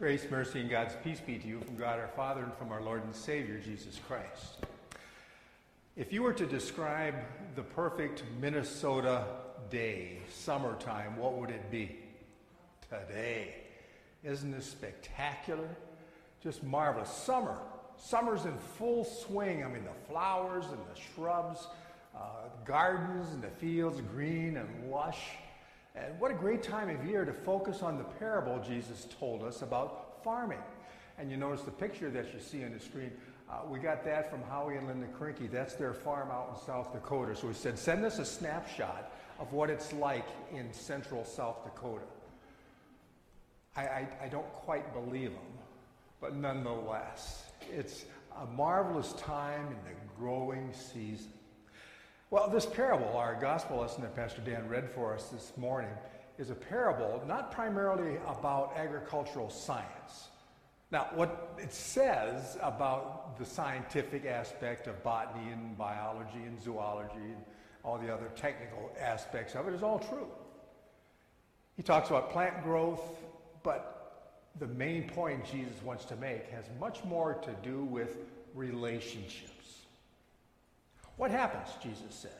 Grace, mercy, and God's peace be to you from God our Father and from our Lord and Savior, Jesus Christ. If you were to describe the perfect Minnesota day, summertime, what would it be? Today. Isn't this spectacular? Just marvelous. Summer's in full swing. I mean, the flowers and the shrubs, gardens and the fields, green and lush. And what a great time of year to focus on the parable Jesus told us about farming. And you notice the picture that you see on the screen. We got that from Howie and Linda Krinke. That's their farm out in South Dakota. So we said, send us a snapshot of what it's like in central South Dakota. I don't quite believe them, but nonetheless, it's a marvelous time in the growing season. Well, this parable, our gospel lesson that Pastor Dan read for us this morning, is a parable not primarily about agricultural science. Now, what it says about the scientific aspect of botany and biology and zoology and all the other technical aspects of it is all true. He talks about plant growth, but the main point Jesus wants to make has much more to do with relationships. What happens, Jesus says,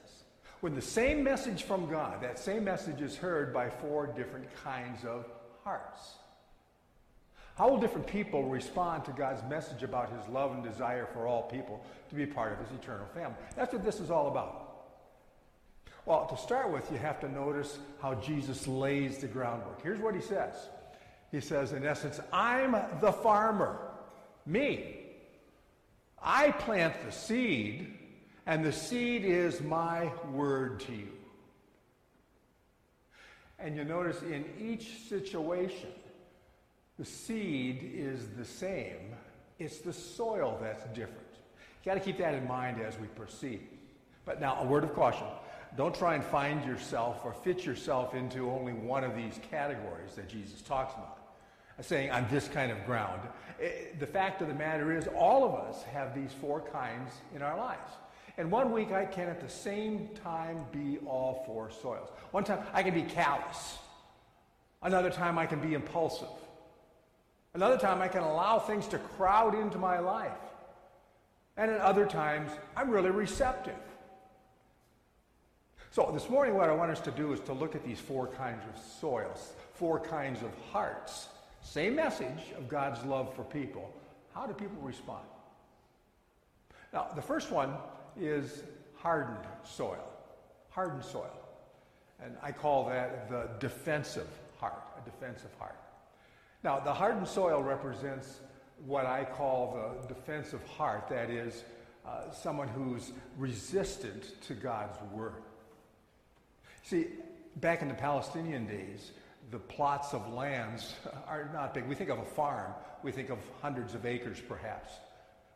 when the same message from God, that same message is heard by four different kinds of hearts? How will different people respond to God's message about his love and desire for all people to be part of his eternal family? That's what this is all about. Well, to start with, you have to notice how Jesus lays the groundwork. Here's what he says. He says, in essence, I'm the farmer. Me. I plant the seed. And the seed is my word to you. And you notice in each situation, the seed is the same. It's the soil that's different. You got to keep that in mind as we proceed. But now, a word of caution. Don't try and find yourself or fit yourself into only one of these categories that Jesus talks about. Saying, on this kind of ground. The fact of the matter is, all of us have these four kinds in our lives. And one week I can at the same time be all four soils. One time I can be callous. Another time I can be impulsive. Another time I can allow things to crowd into my life. And at other times I'm really receptive. So this morning what I want us to do is to look at these four kinds of soils, four kinds of hearts. Same message of God's love for people. How do people respond? Now, the first one is hardened soil. Hardened soil. And I call that the defensive heart, a defensive heart. Now, the hardened soil represents what I call the defensive heart, that is, someone who's resistant to God's word. See, back in the Palestinian days, the plots of lands are not big. We think of a farm. We think of hundreds of acres, perhaps.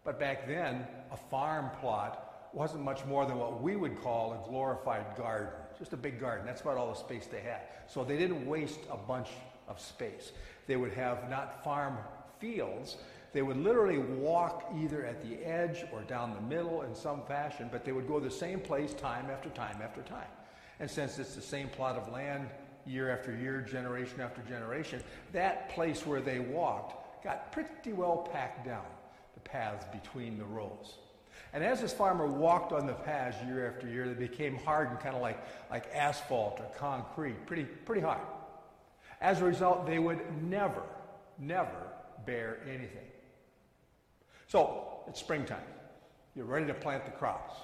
But back then, a farm plot wasn't much more than what we would call a glorified garden, just a big garden. That's about all the space they had. So they didn't waste a bunch of space. They would have not farm fields. They would literally walk either at the edge or down the middle in some fashion, but they would go the same place time after time after time. And since it's the same plot of land, year after year, generation after generation, that place where they walked got pretty well packed down, the paths between the rows. And as this farmer walked on the paths year after year, they became hardened, kind of like asphalt or concrete, pretty hard. As a result, they would never bear anything. So, it's springtime. You're ready to plant the crops.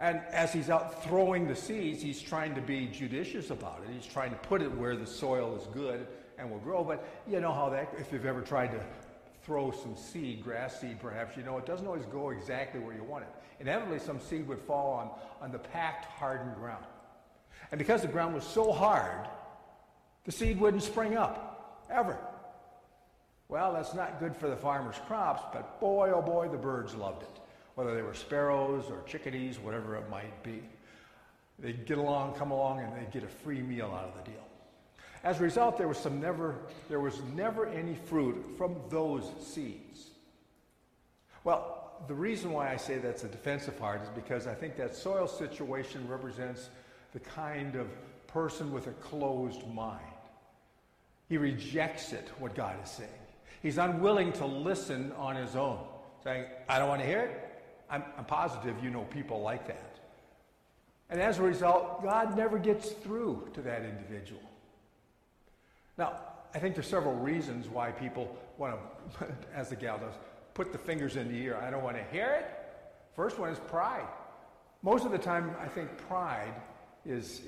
And as he's out throwing the seeds, he's trying to be judicious about it. He's trying to put it where the soil is good and will grow. But you know how that, if you've ever tried to throw some seed, grass seed perhaps, you know it doesn't always go exactly where you want it. Inevitably, some seed would fall on the packed, hardened ground. And because the ground was so hard, the seed wouldn't spring up, ever. Well, that's not good for the farmer's crops, but boy, oh boy, the birds loved it. Whether they were sparrows or chickadees, whatever it might be. They come along, and they get a free meal out of the deal. As a result, there was never any fruit from those seeds. Well, the reason why I say that's a defensive heart is because I think that soil situation represents the kind of person with a closed mind. He rejects it, what God is saying. He's unwilling to listen on his own, saying, I don't want to hear it. I'm positive you know people like that. And as a result, God never gets through to that individual. Now, I think there's several reasons why people want to, as the gal does, put the fingers in the ear. I don't want to hear it. First one is pride. Most of the time, I think pride is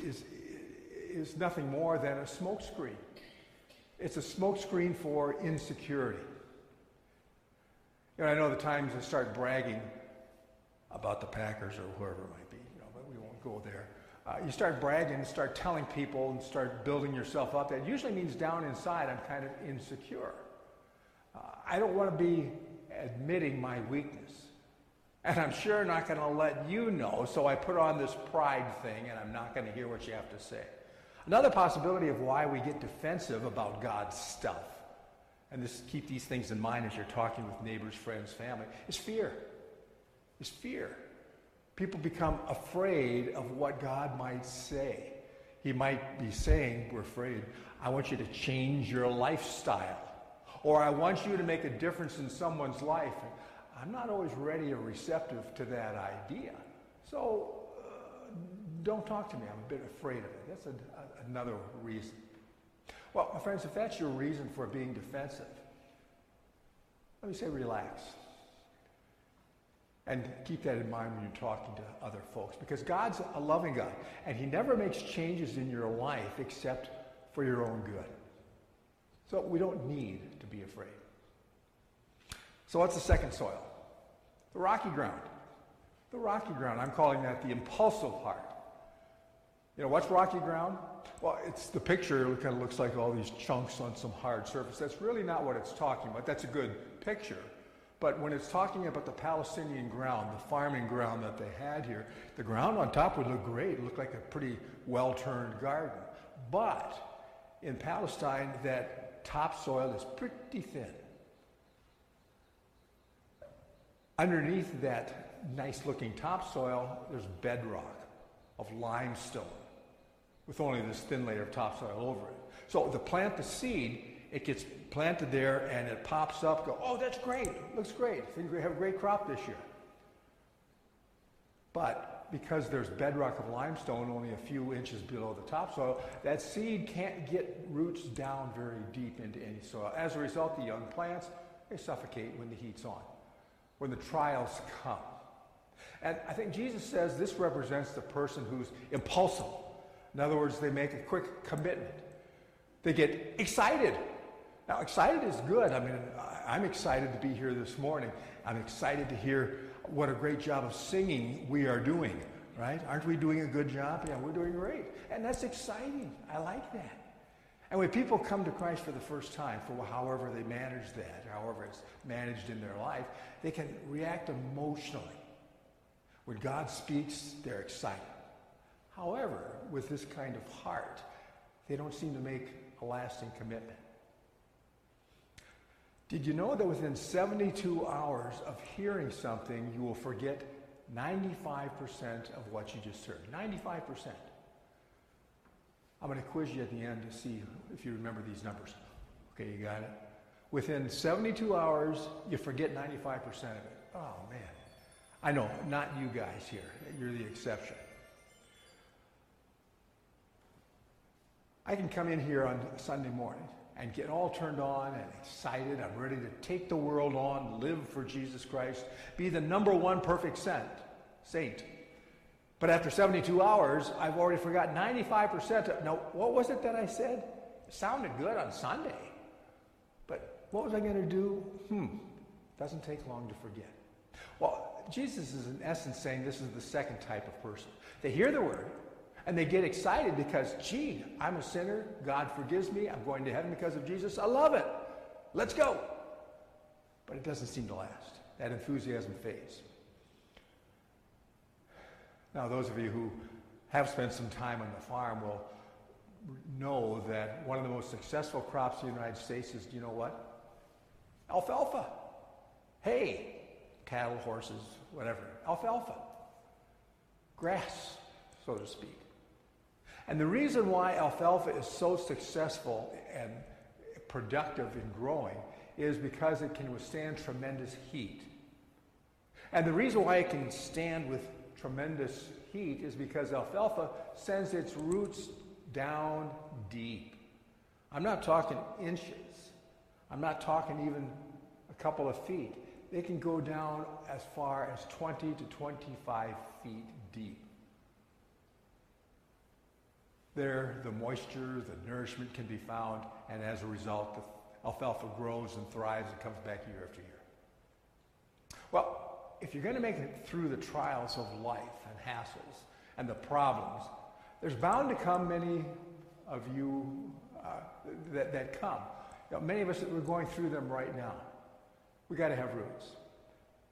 nothing more than a smokescreen. It's a smokescreen for insecurity. You know, I know the times they start bragging about the Packers or whoever it might be, but we won't go there. You start bragging and start telling people and start building yourself up. That usually means down inside I'm kind of insecure. I don't want to be admitting my weakness. And I'm sure not going to let you know, so I put on this pride thing and I'm not going to hear what you have to say. Another possibility of why we get defensive about God's stuff, and this, keep these things in mind as you're talking with neighbors, friends, family, is fear. Is fear. People become afraid of what God might say. He might be saying, we're afraid, I want you to change your lifestyle. Or I want you to make a difference in someone's life. I'm not always ready or receptive to that idea. So don't talk to me. I'm a bit afraid of it. That's another reason. Well, my friends, if that's your reason for being defensive, let me say relax. And keep that in mind when you're talking to other folks, because God's a loving God, and he never makes changes in your life except for your own good. So we don't need to be afraid. So what's the second soil? The rocky ground. The rocky ground. I'm calling that the impulsive heart. You know, what's rocky ground? Well, it's the picture. It kind of looks like all these chunks on some hard surface. That's really not what it's talking about. That's a good picture. But when it's talking about the Palestinian ground, the farming ground that they had here, the ground on top would look great. It looked like a pretty well-turned garden. But in Palestine, that topsoil is pretty thin. Underneath that nice-looking topsoil, there's bedrock of limestone with only this thin layer of topsoil over it. So to plant the seed, it gets planted there and it pops up, go, oh, that's great, looks great. I think we have a great crop this year. But because there's bedrock of limestone only a few inches below the topsoil, that seed can't get roots down very deep into any soil. As a result, the young plants, they suffocate when the heat's on, when the trials come. And I think Jesus says this represents the person who's impulsive. In other words, they make a quick commitment. They get excited. Now, excited is good. I mean, I'm excited to be here this morning. I'm excited to hear what a great job of singing we are doing, right? Aren't we doing a good job? Yeah, we're doing great. And that's exciting. I like that. And when people come to Christ for the first time, for however they manage that, however it's managed in their life, they can react emotionally. When God speaks, they're excited. However, with this kind of heart, they don't seem to make a lasting commitment. Did you know that within 72 hours of hearing something, you will forget 95% of what you just heard? 95%. I'm going to quiz you at the end to see if you remember these numbers. Okay, you got it? Within 72 hours, you forget 95% of it. Oh, man. I know, not you guys here. You're the exception. I can come in here on Sunday morning and get all turned on and excited. I'm ready to take the world on, live for Jesus Christ, be the number one perfect saint. But after 72 hours, I've already forgotten 95% of, now, what was it that I said? It sounded good on Sunday. But what was I going to do? Doesn't take long to forget. Well, Jesus is in essence saying this is the second type of person. They hear the word. And they get excited because, gee, I'm a sinner. God forgives me. I'm going to heaven because of Jesus. I love it. Let's go. But it doesn't seem to last. That enthusiasm fades. Now, those of you who have spent some time on the farm will know that one of the most successful crops in the United States is, you know what? Alfalfa. Hay. Cattle, horses, whatever. Alfalfa. Grass, so to speak. And the reason why alfalfa is so successful and productive in growing is because it can withstand tremendous heat. And the reason why it can stand with tremendous heat is because alfalfa sends its roots down deep. I'm not talking inches. I'm not talking even a couple of feet. They can go down as far as 20 to 25 feet deep. There, the moisture, the nourishment can be found, and as a result, the alfalfa grows and thrives and comes back year after year. Well, if you're going to make it through the trials of life and hassles and the problems, there's bound to come many of you that come. You know, many of us, we're going through them right now. We got to have roots.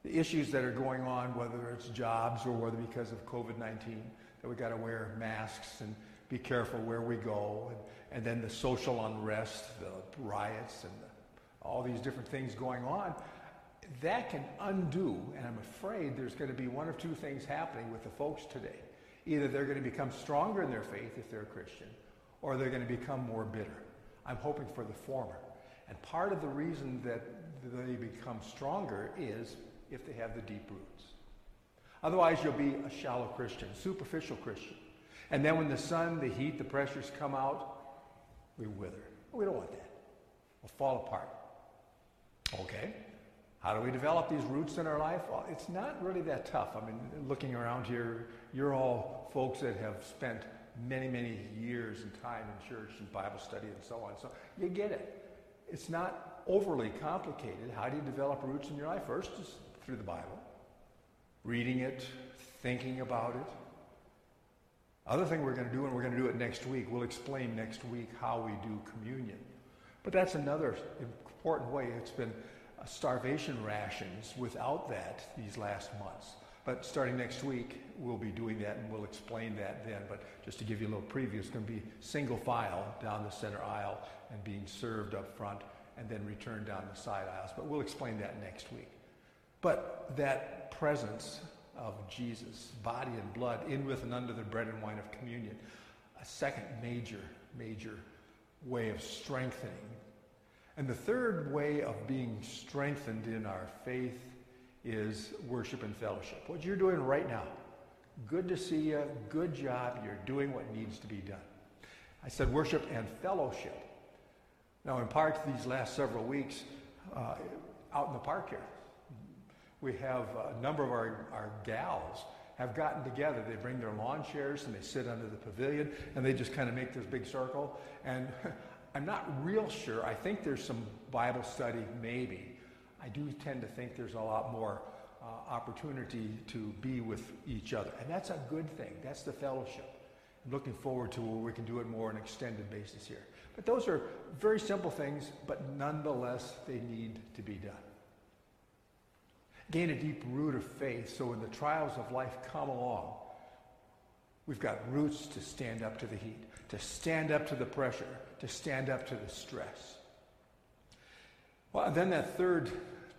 The issues that are going on, whether it's jobs or whether because of COVID 19, that we got to wear masks and be careful where we go, and then the social unrest, the riots, and all these different things going on. That can undo, and I'm afraid there's going to be one of two things happening with the folks today. Either they're going to become stronger in their faith if they're a Christian, or they're going to become more bitter. I'm hoping for the former. And part of the reason that they become stronger is if they have the deep roots. Otherwise, you'll be a shallow Christian, superficial Christian. And then when the sun, the heat, the pressures come out, we wither. We don't want that. We'll fall apart. Okay. How do we develop these roots in our life? Well, it's not really that tough. I mean, looking around here, you're all folks that have spent many, many years and time in church and Bible study and so on. So you get it. It's not overly complicated. How do you develop roots in your life? First is through the Bible. Reading it, thinking about it. Other thing we're going to do, and we're going to do it next week, we'll explain next week how we do communion. But that's another important way. It's been starvation rations without that these last months. But starting next week, we'll be doing that, and we'll explain that then. But just to give you a little preview, it's going to be single file down the center aisle and being served up front and then returned down the side aisles. But we'll explain that next week. But that presence of Jesus, body and blood, in with and under the bread and wine of communion, a second major, major way of strengthening. And the third way of being strengthened in our faith is worship and fellowship. What you're doing right now. Good to see you. Good job. You're doing what needs to be done. I said worship and fellowship. Now, in part, these last several weeks, out in the park here, we have a number of our gals have gotten together. They bring their lawn chairs and they sit under the pavilion and they just kind of make this big circle. And I'm not real sure. I think there's some Bible study, maybe. I do tend to think there's a lot more opportunity to be with each other. And that's a good thing. That's the fellowship. I'm looking forward to where we can do it more on an extended basis here. But those are very simple things, but nonetheless, they need to be done. Gain a deep root of faith so when the trials of life come along, we've got roots to stand up to the heat, to stand up to the pressure, to stand up to the stress. Well, and then that third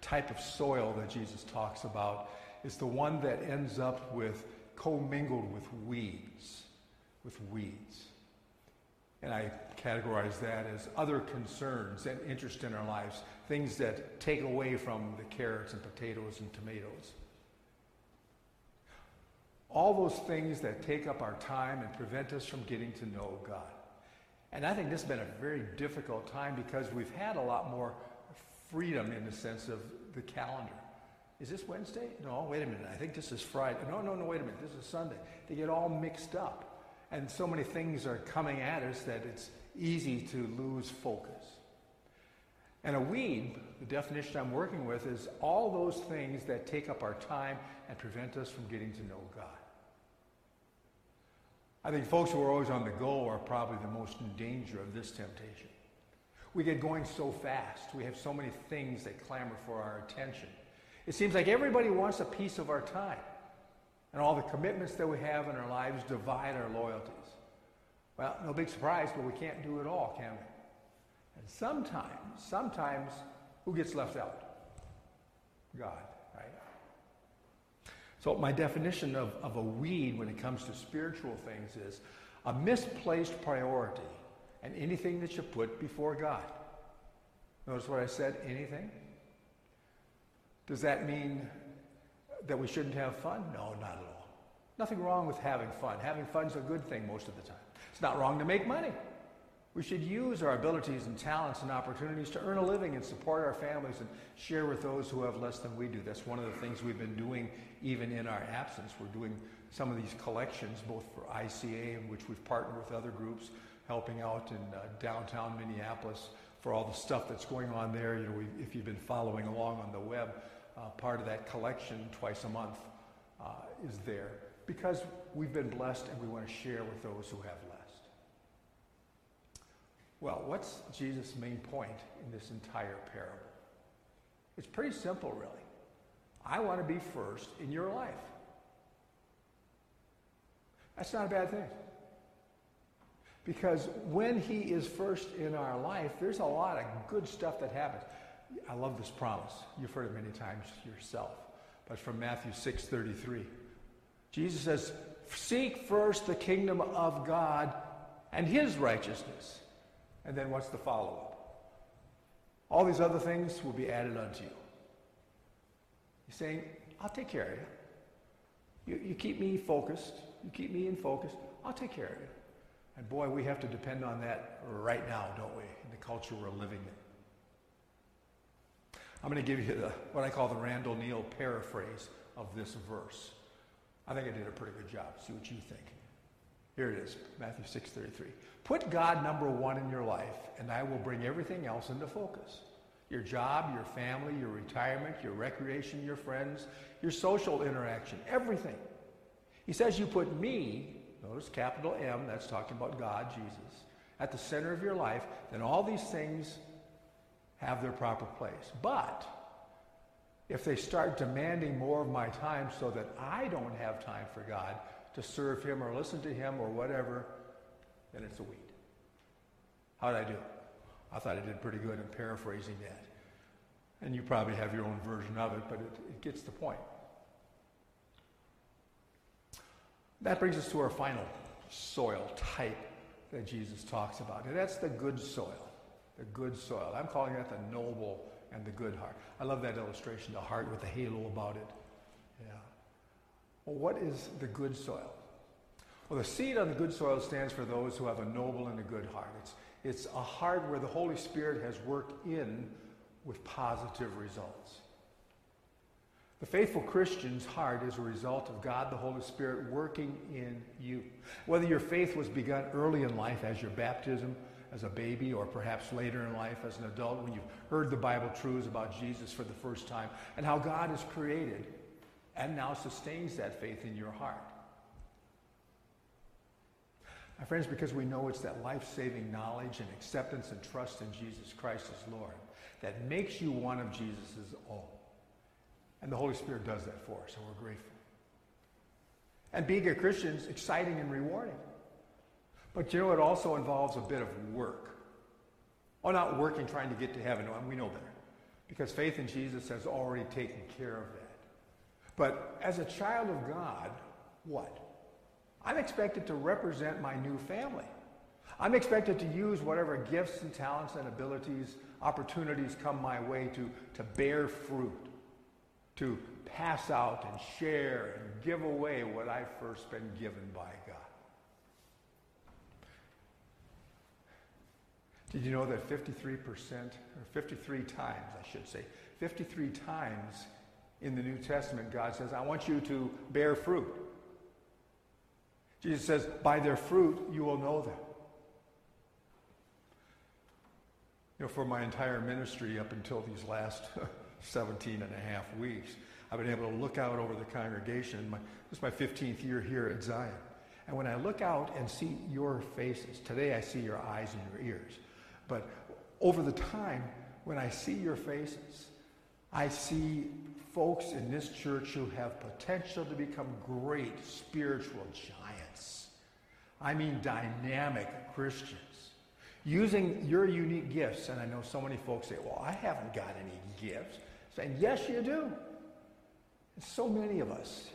type of soil that Jesus talks about is the one that ends up with commingled with weeds, And I categorize that as other concerns and interest in our lives, things that take away from the carrots and potatoes and tomatoes. All those things that take up our time and prevent us from getting to know God. And I think this has been a very difficult time because we've had a lot more freedom in the sense of the calendar. Is this Wednesday? No, wait a minute. I think this is Friday. No, wait a minute. This is Sunday. They get all mixed up. And so many things are coming at us that it's easy to lose focus. And a weed, the definition I'm working with, is all those things that take up our time and prevent us from getting to know God. I think folks who are always on the go are probably the most in danger of this temptation. We get going so fast. We have so many things that clamor for our attention. It seems like everybody wants a piece of our time. And all the commitments that we have in our lives divide our loyalties. Well, no big surprise, but we can't do it all, can we? And sometimes, who gets left out? God, right? So my definition of a weed when it comes to spiritual things is a misplaced priority and anything that you put before God. Notice what I said, anything? Does that mean that we shouldn't have fun? No, not at all. Nothing wrong with having fun. Having fun's a good thing most of the time. It's not wrong to make money. We should use our abilities and talents and opportunities to earn a living and support our families and share with those who have less than we do. That's one of the things we've been doing even in our absence. We're doing some of these collections, both for ICA, in which we've partnered with other groups, helping out in downtown Minneapolis for all the stuff that's going on there. You know, if you've been following along on the web, part of that collection twice a month is there because we've been blessed and we want to share with those who have less. Well, what's Jesus' main point in this entire parable? It's pretty simple, really. I want to be first in your life. That's not a bad thing. Because when he is first in our life, there's a lot of good stuff that happens. I love this promise. You've heard it many times yourself. But from Matthew 6:33, Jesus says, "Seek first the kingdom of God and his righteousness." And then what's the follow-up? All these other things will be added unto you. He's saying, I'll take care of you. You keep me focused. You keep me in focus. I'll take care of you. And boy, we have to depend on that right now, don't we? In the culture we're living in. I'm going to give you what I call the Randall Neal paraphrase of this verse. I think I did a pretty good job. See what you think. Here it is, Matthew 6:33. Put God number one in your life, and I will bring everything else into focus. Your job, your family, your retirement, your recreation, your friends, your social interaction, everything. He says you put me, notice capital M, that's talking about God, Jesus, at the center of your life, then all these things have their proper place. But if they start demanding more of my time so that I don't have time for God, to serve him or listen to him or whatever, then it's a weed. How did I do? I thought I did pretty good in paraphrasing that. And you probably have your own version of it, but it gets the point. That brings us to our final soil type that Jesus talks about. And that's the good soil. The good soil. I'm calling that the noble and the good heart. I love that illustration, the heart with the halo about it. Yeah. What is the good soil? Well, the seed on the good soil stands for those who have a noble and a good heart. It's a heart where the Holy Spirit has worked in with positive results. The faithful Christian's heart is a result of God, the Holy Spirit, working in you. Whether your faith was begun early in life as your baptism, as a baby, or perhaps later in life as an adult when you've heard the Bible truths about Jesus for the first time and how God has created and now sustains that faith in your heart. My friends, because we know it's that life-saving knowledge and acceptance and trust in Jesus Christ as Lord that makes you one of Jesus' own. And the Holy Spirit does that for us, and we're grateful. And being a Christian is exciting and rewarding. But you know, it also involves a bit of work. Oh, not working trying to get to heaven, we know better. Because faith in Jesus has already taken care of that. But as a child of God, what? I'm expected to represent my new family. I'm expected to use whatever gifts and talents and abilities, opportunities come my way to bear fruit, to pass out and share and give away what I've first been given by God. Did you know that 53 times in the New Testament, God says, I want you to bear fruit. Jesus says, by their fruit, you will know them. You know, for my entire ministry up until these last 17 and a half weeks, I've been able to look out over the congregation. This is my 15th year here at Zion. And when I look out and see your faces, today I see your eyes and your ears. But over the time, when I see your faces, I see folks in this church who have potential to become great spiritual giants. I mean dynamic Christians. Using your unique gifts, and I know so many folks say, well, I haven't got any gifts. Saying, yes, you do. And so many of us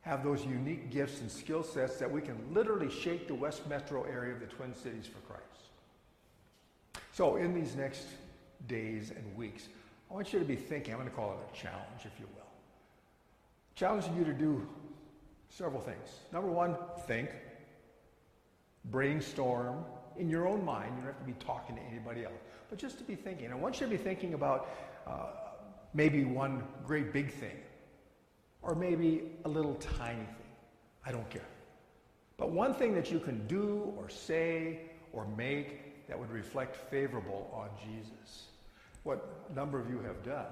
have those unique gifts and skill sets that we can literally shake the West Metro area of the Twin Cities for Christ. So in these next days, and weeks, I want you to be thinking, I'm going to call it a challenge, if you will. Challenging you to do several things. Number one, think. Brainstorm in your own mind. You don't have to be talking to anybody else, but just to be thinking. I want you to be thinking about maybe one great big thing, or maybe a little tiny thing. I don't care. But one thing that you can do or say or make that would reflect favorable on Jesus. What a number of you have done.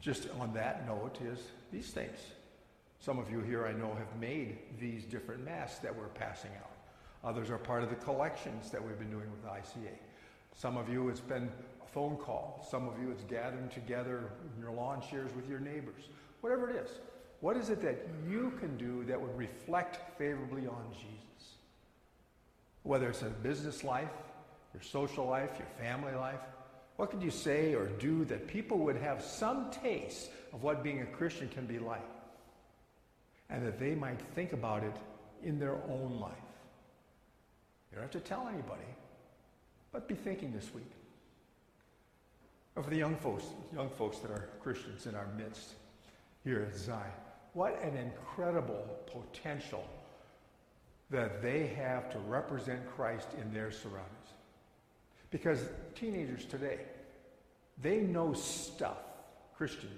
Just on that note is these things. Some of you here I know have made these different masks that we're passing out. Others are part of the collections that we've been doing with ICA. Some of you it's been a phone call. Some of you it's gathering together in your lawn chairs with your neighbors. Whatever it is. What is it that you can do that would reflect favorably on Jesus? Whether it's a business life, your social life, your family life, what could you say or do that people would have some taste of what being a Christian can be like? And that they might think about it in their own life. You don't have to tell anybody, but be thinking this week. And for the young folks that are Christians in our midst here at Zion, what an incredible potential that they have to represent Christ in their surroundings. Because teenagers today, they know stuff, Christian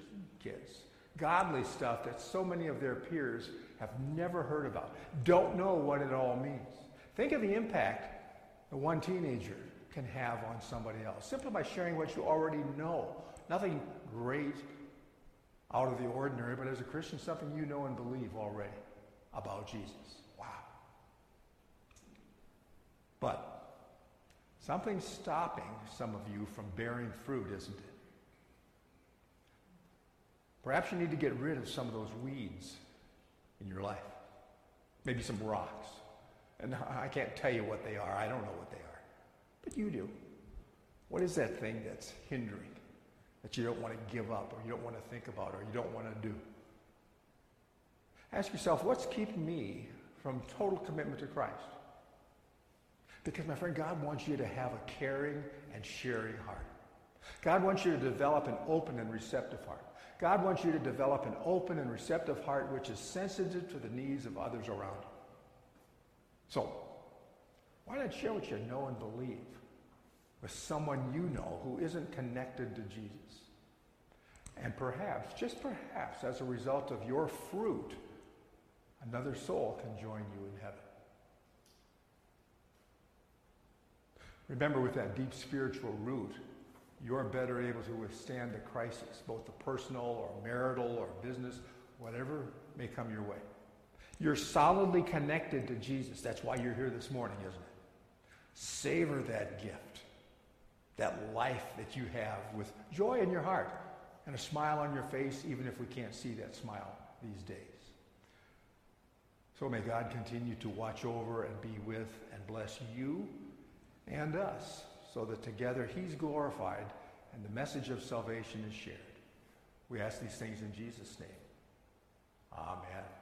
kids, godly stuff that so many of their peers have never heard about, don't know what it all means. Think of the impact that one teenager can have on somebody else, simply by sharing what you already know. Nothing great out of the ordinary, but as a Christian, something you know and believe already about Jesus. Wow. But something's stopping some of you from bearing fruit, isn't it? Perhaps you need to get rid of some of those weeds in your life. Maybe some rocks. And I can't tell you what they are. I don't know what they are. But you do. What is that thing that's hindering, that you don't want to give up, or you don't want to think about, or you don't want to do? Ask yourself, what's keeping me from total commitment to Christ? Because, my friend, God wants you to have a caring and sharing heart. God wants you to develop an open and receptive heart. God wants you to develop an open and receptive heart which is sensitive to the needs of others around you. So, why not share what you know and believe with someone you know who isn't connected to Jesus? And perhaps, just perhaps, as a result of your fruit, another soul can join you in heaven. Remember, with that deep spiritual root, you're better able to withstand the crisis, both the personal or marital or business, whatever may come your way. You're solidly connected to Jesus. That's why you're here this morning, isn't it? Savor that gift, that life that you have with joy in your heart and a smile on your face, even if we can't see that smile these days. So may God continue to watch over and be with and bless you and us, so that together he's glorified and the message of salvation is shared. We ask these things in Jesus' name. Amen.